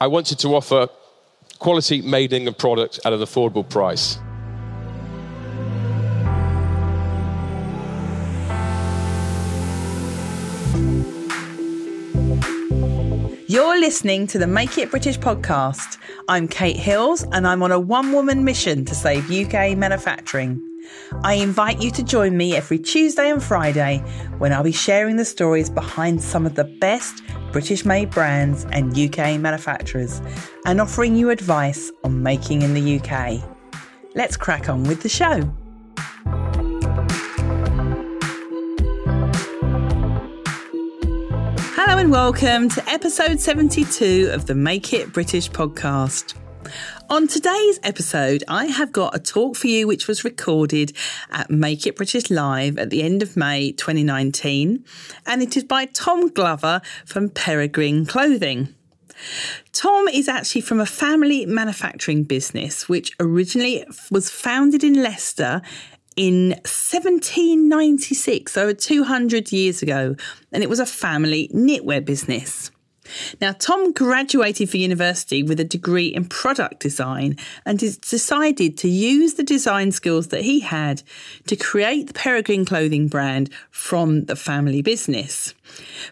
I wanted to offer quality made in England product at an affordable price. You're listening to the Make It British podcast. I'm Kate Hills and I'm on a one-woman mission to save UK manufacturing. I invite you to join me every Tuesday and Friday when I'll be sharing the stories behind some of the best British-made brands and UK manufacturers and offering you advice on making in the UK. Let's crack on with the show. Hello and welcome to episode 72 of the Make It British podcast. On today's episode, I have got a talk for you which was recorded at Make It British Live at the end of May 2019, and it is by Tom Glover from Peregrine Clothing. Tom is actually from a family manufacturing business which originally was founded in Leicester in 1796, so over 200 years ago, and it was a family knitwear business. Now, Tom graduated from university with a degree in product design and decided to use the design skills that he had to create the Peregrine Clothing brand from the family business,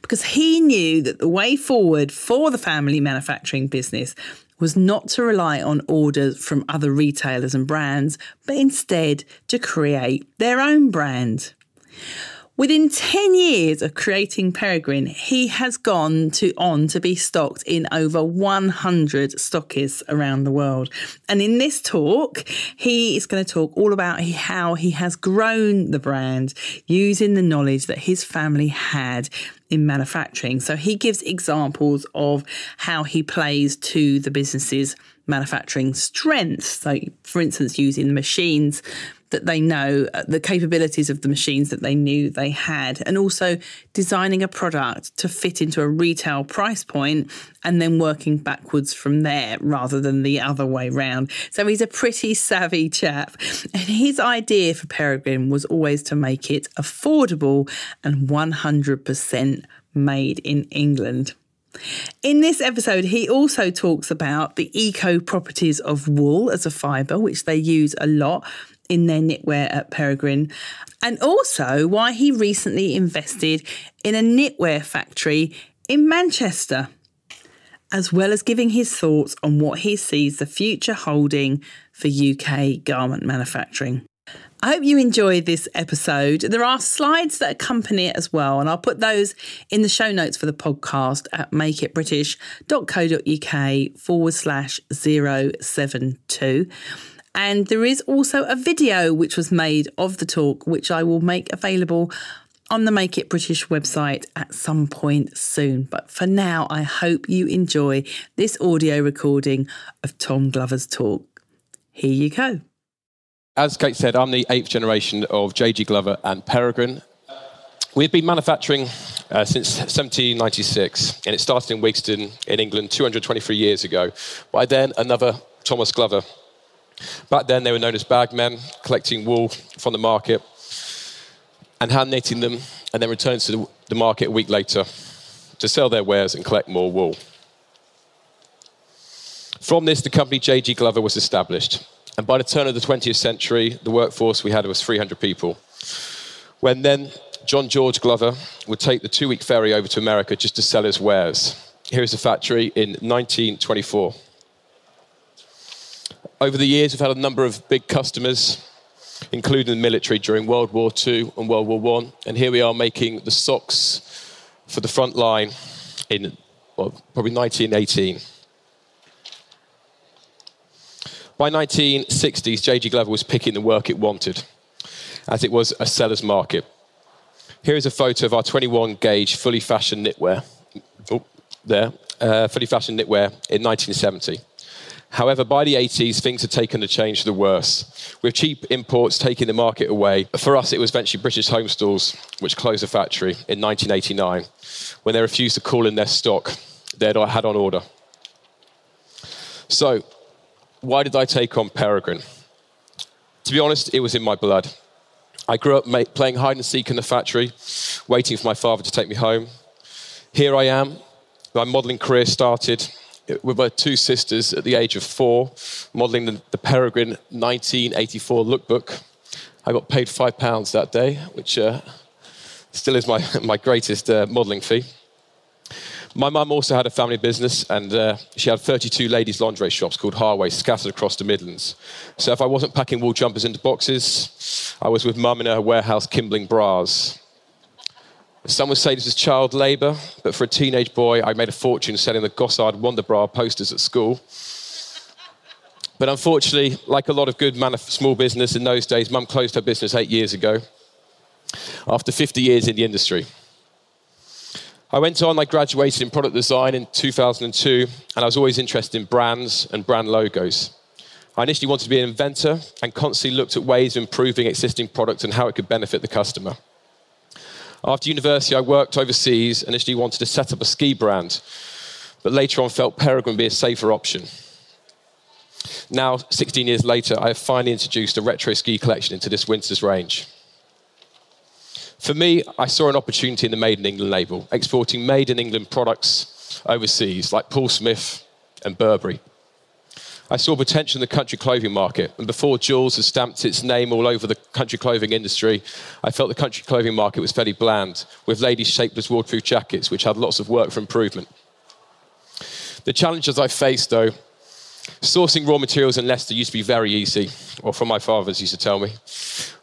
because he knew that the way forward for the family manufacturing business was not to rely on orders from other retailers and brands, but instead to create their own brand. Within 10 years of creating Peregrine, he has gone on to be stocked in over 100 stockists around the world. And in this talk, he is going to talk all about how he has grown the brand using the knowledge that his family had in manufacturing. So he gives examples of how he plays to the business's manufacturing strengths. So, for instance, using machines that they know, the capabilities of the machines that they knew they had, and also designing a product to fit into a retail price point and then working backwards from there rather than the other way round. So he's a pretty savvy chap. And his idea for Peregrine was always to make it affordable and 100% made in England. In this episode, he also talks about the eco properties of wool as a fibre, which they use a lot in their knitwear at Peregrine, and also why he recently invested in a knitwear factory in Manchester, as well as giving his thoughts on what he sees the future holding for UK garment manufacturing. I hope you enjoyed this episode. There are slides that accompany it as well, and I'll put those in the show notes for the podcast at makeitbritish.co.uk/072. And there is also a video which was made of the talk, which I will make available on the Make It British website at some point soon. But for now, I hope you enjoy this audio recording of Tom Glover's talk. Here you go. As Kate said, I'm the eighth generation of J.G. Glover and Peregrine. We've been manufacturing since 1796, and it started in Wigston in England 223 years ago. By then, another Thomas Glover. Back then, they were known as bagmen, collecting wool from the market and hand-knitting them, and then returns to the market a week later to sell their wares and collect more wool. From this, the company J.G. Glover was established, and by the turn of the 20th century, the workforce we had was 300 people. When then John George Glover would take the two-week ferry over to America just to sell his wares. Here is the factory in 1924. Over the years, we've had a number of big customers, including the military during World War II and World War I. And here we are making the socks for the front line in probably 1918. By 1960s, J.G. Glover was picking the work it wanted, as it was a seller's market. Here is a photo of our 21-gauge fully fashioned knitwear. Fully fashioned knitwear in 1970. However, by the 80s, things had taken a change for the worse, with cheap imports taking the market away. For us, it was eventually British Home Stores, which closed the factory in 1989, when they refused to call in their stock they had on order. So, why did I take on Peregrine? To be honest, it was in my blood. I grew up playing hide-and-seek in the factory, waiting for my father to take me home. Here I am. My modelling career started with my two sisters at the age of 4, modelling the Peregrine 1984 lookbook. I got paid £5 that day, which still is my greatest modelling fee. My mum also had a family business, and she had 32 ladies' lingerie shops called Harway scattered across the Midlands. So if I wasn't packing wool jumpers into boxes, I was with mum in her warehouse kimbling bras. Some would say this is child labour, but for a teenage boy, I made a fortune selling the Gossard Wonderbra posters at school. But unfortunately, like a lot of good small business in those days, mum closed her business 8 years ago, after 50 years in the industry. I went on, I graduated in product design in 2002, and I was always interested in brands and brand logos. I initially wanted to be an inventor and constantly looked at ways of improving existing products and how it could benefit the customer. After university, I worked overseas and initially wanted to set up a ski brand, but later on felt Peregrine would be a safer option. Now, 16 years later, I have finally introduced a retro ski collection into this winter's range. For me, I saw an opportunity in the Made in England label, exporting Made in England products overseas, like Paul Smith and Burberry. I saw potential in the country clothing market, and before Jules had stamped its name all over the country clothing industry, I felt the country clothing market was fairly bland, with ladies' shapeless waterproof jackets, which had lots of work for improvement. The challenges I faced, though, sourcing raw materials in Leicester used to be very easy, or from my father's used to tell me,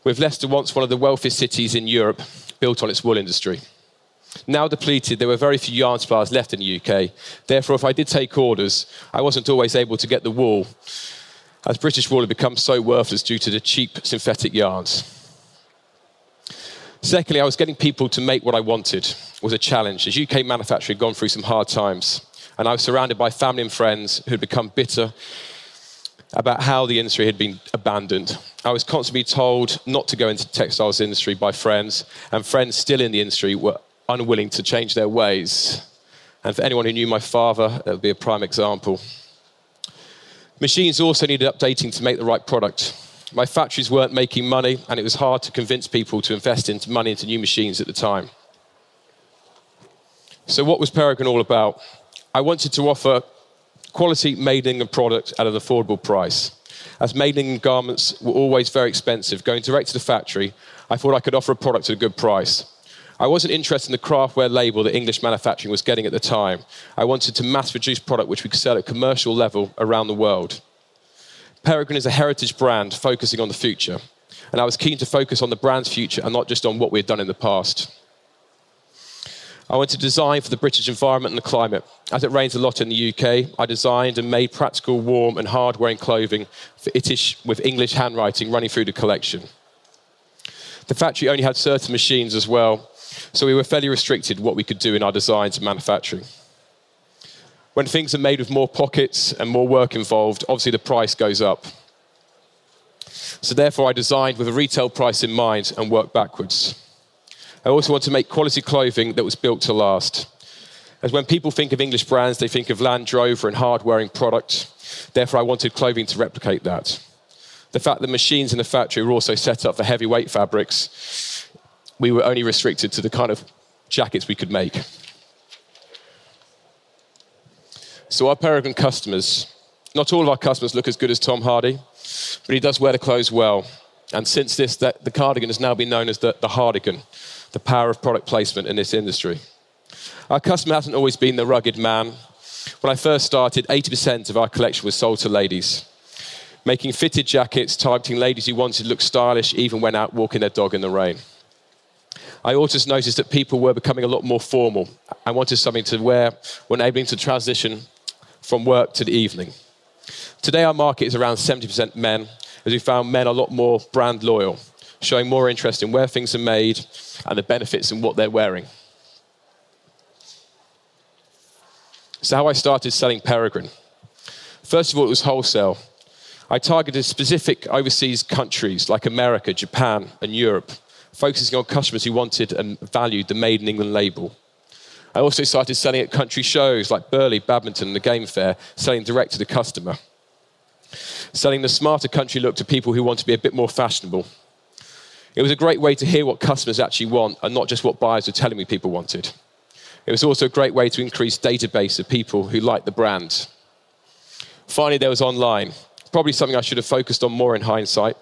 with Leicester once one of the wealthiest cities in Europe, built on its wool industry. Now depleted, there were very few yarn suppliers left in the UK. Therefore, if I did take orders, I wasn't always able to get the wool, as British wool had become so worthless due to the cheap synthetic yarns. Secondly, I was getting people to make what I wanted was a challenge, as UK manufacturing had gone through some hard times. And I was surrounded by family and friends who had become bitter about how the industry had been abandoned. I was constantly told not to go into the textiles industry by friends, and friends still in the industry were unwilling to change their ways. And for anyone who knew my father, that would be a prime example. Machines also needed updating to make the right product. My factories weren't making money, and it was hard to convince people to invest money into new machines at the time. So what was Peregrine all about? I wanted to offer quality Made in England product at an affordable price. As Made in England garments were always very expensive, going direct to the factory, I thought I could offer a product at a good price. I wasn't interested in the craftware label that English manufacturing was getting at the time. I wanted to mass-produce product which we could sell at commercial level around the world. Peregrine is a heritage brand focusing on the future, and I was keen to focus on the brand's future and not just on what we had done in the past. I wanted to design for the British environment and the climate. As it rains a lot in the UK, I designed and made practical, warm and hard-wearing clothing for British with English handwriting running through the collection. The factory only had certain machines as well, so we were fairly restricted what we could do in our designs and manufacturing. When things are made with more pockets and more work involved, obviously the price goes up. So therefore I designed with a retail price in mind and worked backwards. I also want to make quality clothing that was built to last. As when people think of English brands, they think of Land Rover and hard-wearing product. Therefore, I wanted clothing to replicate that. The fact that machines in the factory were also set up for heavyweight fabrics, we were only restricted to the kind of jackets we could make. So our Peregrine customers, not all of our customers look as good as Tom Hardy, but he does wear the clothes well. And since this, the cardigan has now been known as the Hardigan, the power of product placement in this industry. Our customer hasn't always been the rugged man. When I first started, 80% of our collection was sold to ladies, making fitted jackets, targeting ladies who wanted to look stylish even when out walking their dog in the rain. I also noticed that people were becoming a lot more formal and wanted something to wear when able to transition from work to the evening. Today, our market is around 70% men, as we found men are a lot more brand loyal, showing more interest in where things are made and the benefits in what they're wearing. So how I started selling Peregrine. First of all, it was wholesale. I targeted specific overseas countries like America, Japan, and Europe, focusing on customers who wanted and valued the Made in England label. I also started selling at country shows like Burley, Badminton, and the Game Fair, selling direct to the customer. Selling the smarter country look to people who want to be a bit more fashionable. It was a great way to hear what customers actually want and not just what buyers were telling me people wanted. It was also a great way to increase database of people who liked the brand. Finally, there was online. Probably something I should have focused on more in hindsight,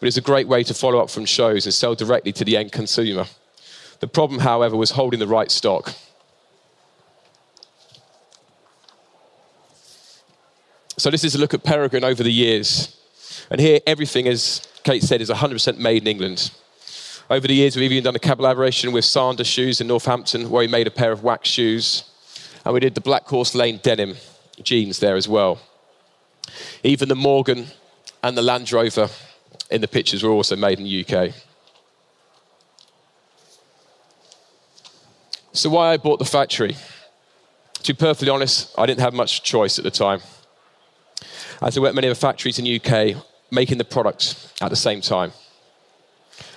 but it's a great way to follow up from shows and sell directly to the end consumer. The problem, however, was holding the right stock. So this is a look at Peregrine over the years. And here, everything, as Kate said, is 100% made in England. Over the years, we've even done a collaboration with Sander Shoes in Northampton, where he made a pair of wax shoes. And we did the Black Horse Lane denim jeans there as well. Even the Morgan and the Land Rover in the pictures were also made in the UK. So why I bought the factory? To be perfectly honest, I didn't have much choice at the time, as there weren't many other factories in the UK making the products at the same time.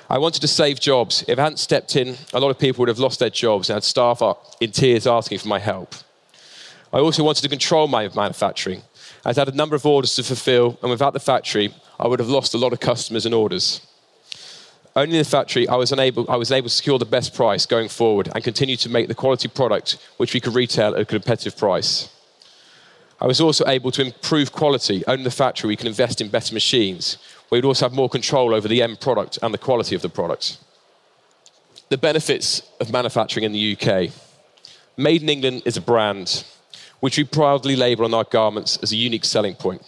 I wanted to save jobs. If I hadn't stepped in, a lot of people would have lost their jobs and had staff up in tears asking for my help. I also wanted to control my manufacturing, as I had a number of orders to fulfill, and without the factory, I would have lost a lot of customers and orders. Only in the factory, I was able to secure the best price going forward and continue to make the quality product which we could retail at a competitive price. I was also able to improve quality. Only in the factory, we can invest in better machines. We would also have more control over the end product and the quality of the product. The benefits of manufacturing in the UK. Made in England is a brand, which we proudly label on our garments as a unique selling point.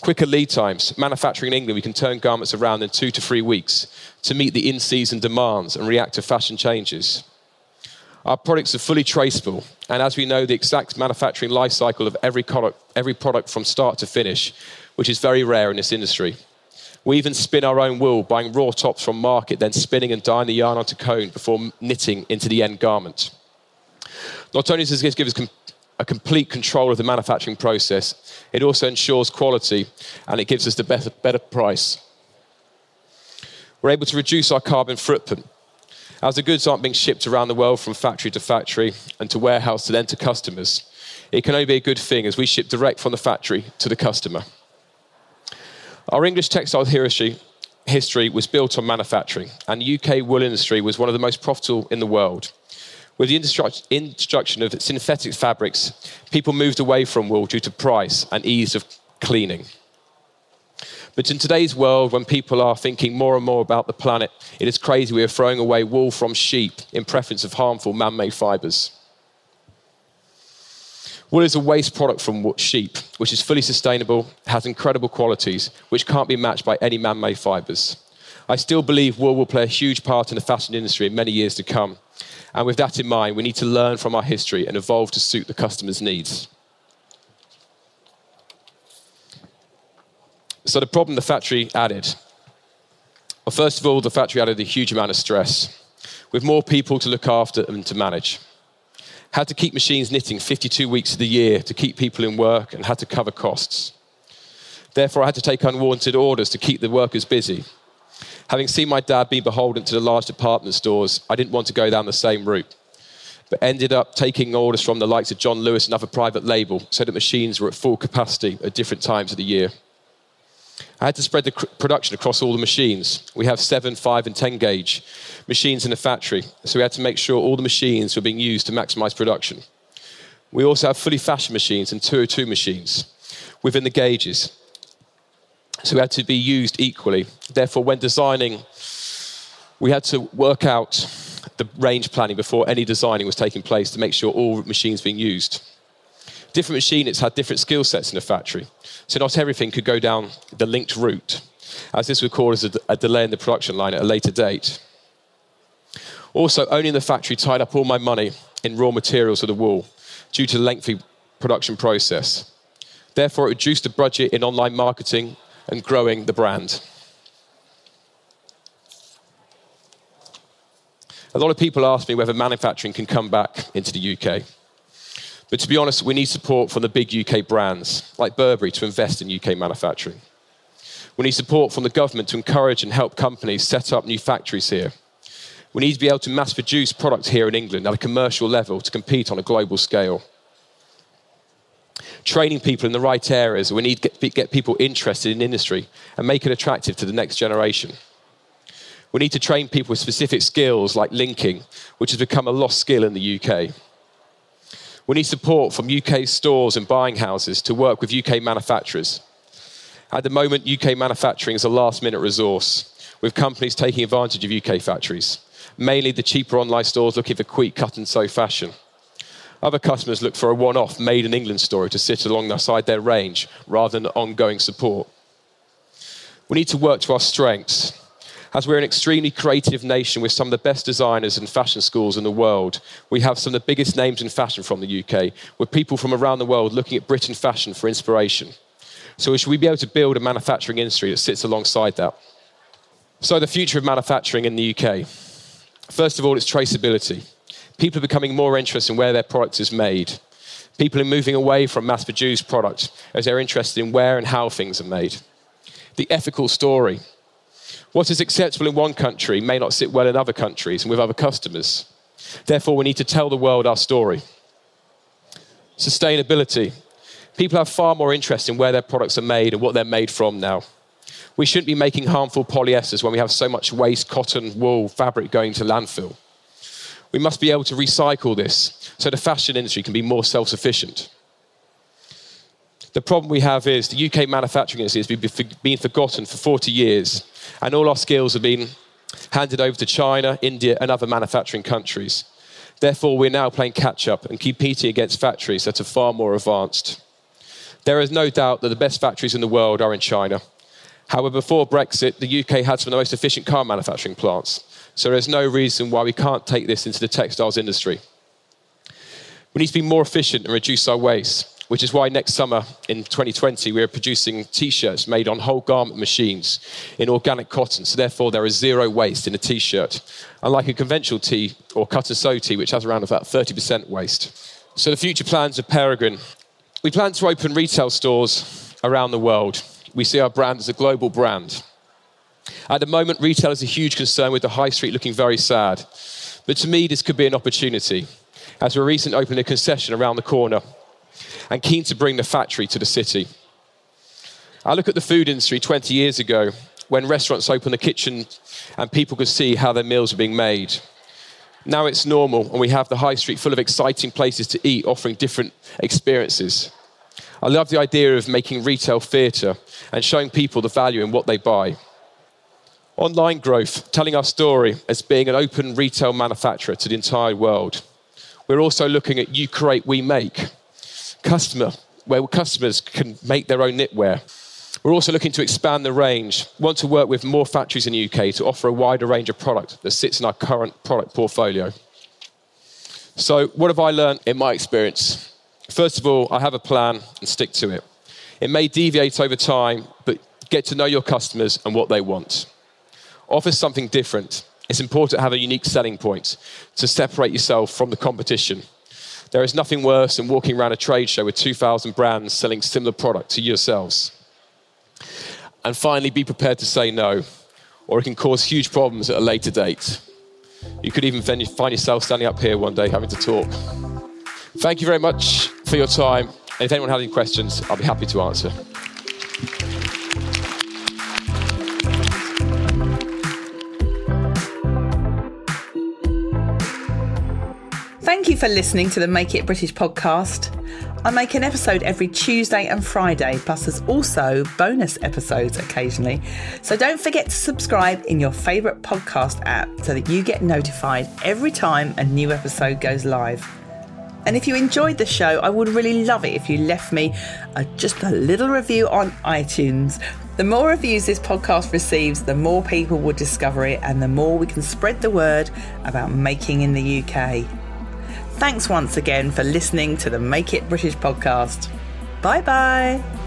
Quicker lead times. Manufacturing in England, we can turn garments around in 2 to 3 weeks to meet the in-season demands and react to fashion changes. Our products are fully traceable, and as we know, the exact manufacturing life cycle of every product from start to finish, which is very rare in this industry. We even spin our own wool, buying raw tops from market, then spinning and dyeing the yarn onto cone before knitting into the end garment. Not only does this give us a complete control of the manufacturing process, it also ensures quality and it gives us the better price. We're able to reduce our carbon footprint, as the goods aren't being shipped around the world from factory to factory and to warehouse to then to customers. It can only be a good thing, as we ship direct from the factory to the customer. Our English textile history was built on manufacturing, and the UK wool industry was one of the most profitable in the world. With the introduction of synthetic fabrics, people moved away from wool due to price and ease of cleaning. But in today's world, when people are thinking more and more about the planet, it is crazy we are throwing away wool from sheep in preference of harmful man-made fibres. Wool is a waste product from sheep, which is fully sustainable, has incredible qualities, which can't be matched by any man-made fibres. I still believe wool will play a huge part in the fashion industry in many years to come. And with that in mind, we need to learn from our history and evolve to suit the customer's needs. So the problem the factory added. Well, first of all, the factory added a huge amount of stress, with more people to look after and to manage. Had to keep machines knitting 52 weeks of the year to keep people in work, and had to cover costs. Therefore, I had to take unwanted orders to keep the workers busy. Having seen my dad be beholden to the large department stores, I didn't want to go down the same route, but ended up taking orders from the likes of John Lewis and other private label, so that machines were at full capacity at different times of the year. I had to spread the production across all the machines. We have 7, 5 and 10 gauge machines in the factory, so we had to make sure all the machines were being used to maximise production. We also have fully fashioned machines and 202 machines within the gauges, so we had to be used equally. Therefore, when designing, we had to work out the range planning before any designing was taking place to make sure all machines being used. Different machinists had different skill sets in the factory, so not everything could go down the linked route, as this would cause a delay in the production line at a later date. Also, owning the factory tied up all my money in raw materials for the wool due to the lengthy production process. Therefore, it reduced the budget in online marketing and growing the brand. A lot of people ask me whether manufacturing can come back into the UK. But to be honest, we need support from the big UK brands, like Burberry, to invest in UK manufacturing. We need support from the government to encourage and help companies set up new factories here. We need to be able to mass produce products here in England at a commercial level to compete on a global scale. Training people in the right areas. We need to get people interested in industry and make it attractive to the next generation. We need to train people with specific skills like linking, which has become a lost skill in the UK. We need support from UK stores and buying houses to work with UK manufacturers. At the moment, UK manufacturing is a last-minute resource, with companies taking advantage of UK factories, mainly the cheaper online stores looking for quick cut-and-sew fashion. Other customers look for a one-off made-in-England story to sit alongside their range, rather than ongoing support. We need to work to our strengths. As we're an extremely creative nation with some of the best designers and fashion schools in the world, we have some of the biggest names in fashion from the UK, with people from around the world looking at British fashion for inspiration. So should we be able to build a manufacturing industry that sits alongside that? So the future of manufacturing in the UK. First of all, it's traceability. People are becoming more interested in where their product is made. People are moving away from mass-produced product as they're interested in where and how things are made. The ethical story. What is acceptable in one country may not sit well in other countries and with other customers. Therefore, we need to tell the world our story. Sustainability. People have far more interest in where their products are made and what they're made from now. We shouldn't be making harmful polyesters when we have so much waste, cotton, wool, fabric going to landfill. We must be able to recycle this so the fashion industry can be more self-sufficient. The problem we have is the UK manufacturing industry has been forgotten for 40 years, and all our skills have been handed over to China, India, and other manufacturing countries. Therefore, we're now playing catch-up and competing against factories that are far more advanced. There is no doubt that the best factories in the world are in China. However, before Brexit, the UK had some of the most efficient car manufacturing plants, so there's no reason why we can't take this into the textiles industry. We need to be more efficient and reduce our waste, which is why next summer in 2020, we are producing T-shirts made on whole garment machines in organic cotton. So therefore, there is zero waste in a T-shirt, unlike a conventional tee or cut-and-sew tee, which has around about 30% waste. So the future plans of Peregrine. We plan to open retail stores around the world. We see our brand as a global brand. At the moment, retail is a huge concern with the high street looking very sad. But to me, this could be an opportunity, as we're recently opening a concession around the corner and keen to bring the factory to the city. I look at the food industry 20 years ago when restaurants opened the kitchen and people could see how their meals were being made. Now it's normal and we have the high street full of exciting places to eat offering different experiences. I love the idea of making retail theatre and showing people the value in what they buy. Online growth, telling our story as being an open retail manufacturer to the entire world. We're also looking at You Create, We Make. Where customers can make their own knitwear. We're also looking to expand the range. We want to work with more factories in the UK to offer a wider range of product that sits in our current product portfolio. So what have I learned in my experience? First of all, I have a plan and stick to it. It may deviate over time, but get to know your customers and what they want. Offer something different. It's important to have a unique selling point to separate yourself from the competition. There is nothing worse than walking around a trade show with 2,000 brands selling similar product to yourselves. And finally, be prepared to say no, or it can cause huge problems at a later date. You could even find yourself standing up here one day having to talk. Thank you very much for your time. And if anyone has any questions, I'll be happy to answer. Thank you for listening to the Make It British podcast. I make an episode every Tuesday and Friday, plus there's also bonus episodes occasionally. So don't forget to subscribe in your favourite podcast app so that you get notified every time a new episode goes live. And if you enjoyed the show, I would really love it if you left me just a little review on iTunes. The more reviews this podcast receives, the more people will discover it and the more we can spread the word about making in the UK. Thanks once again for listening to the Make It British podcast. Bye-bye.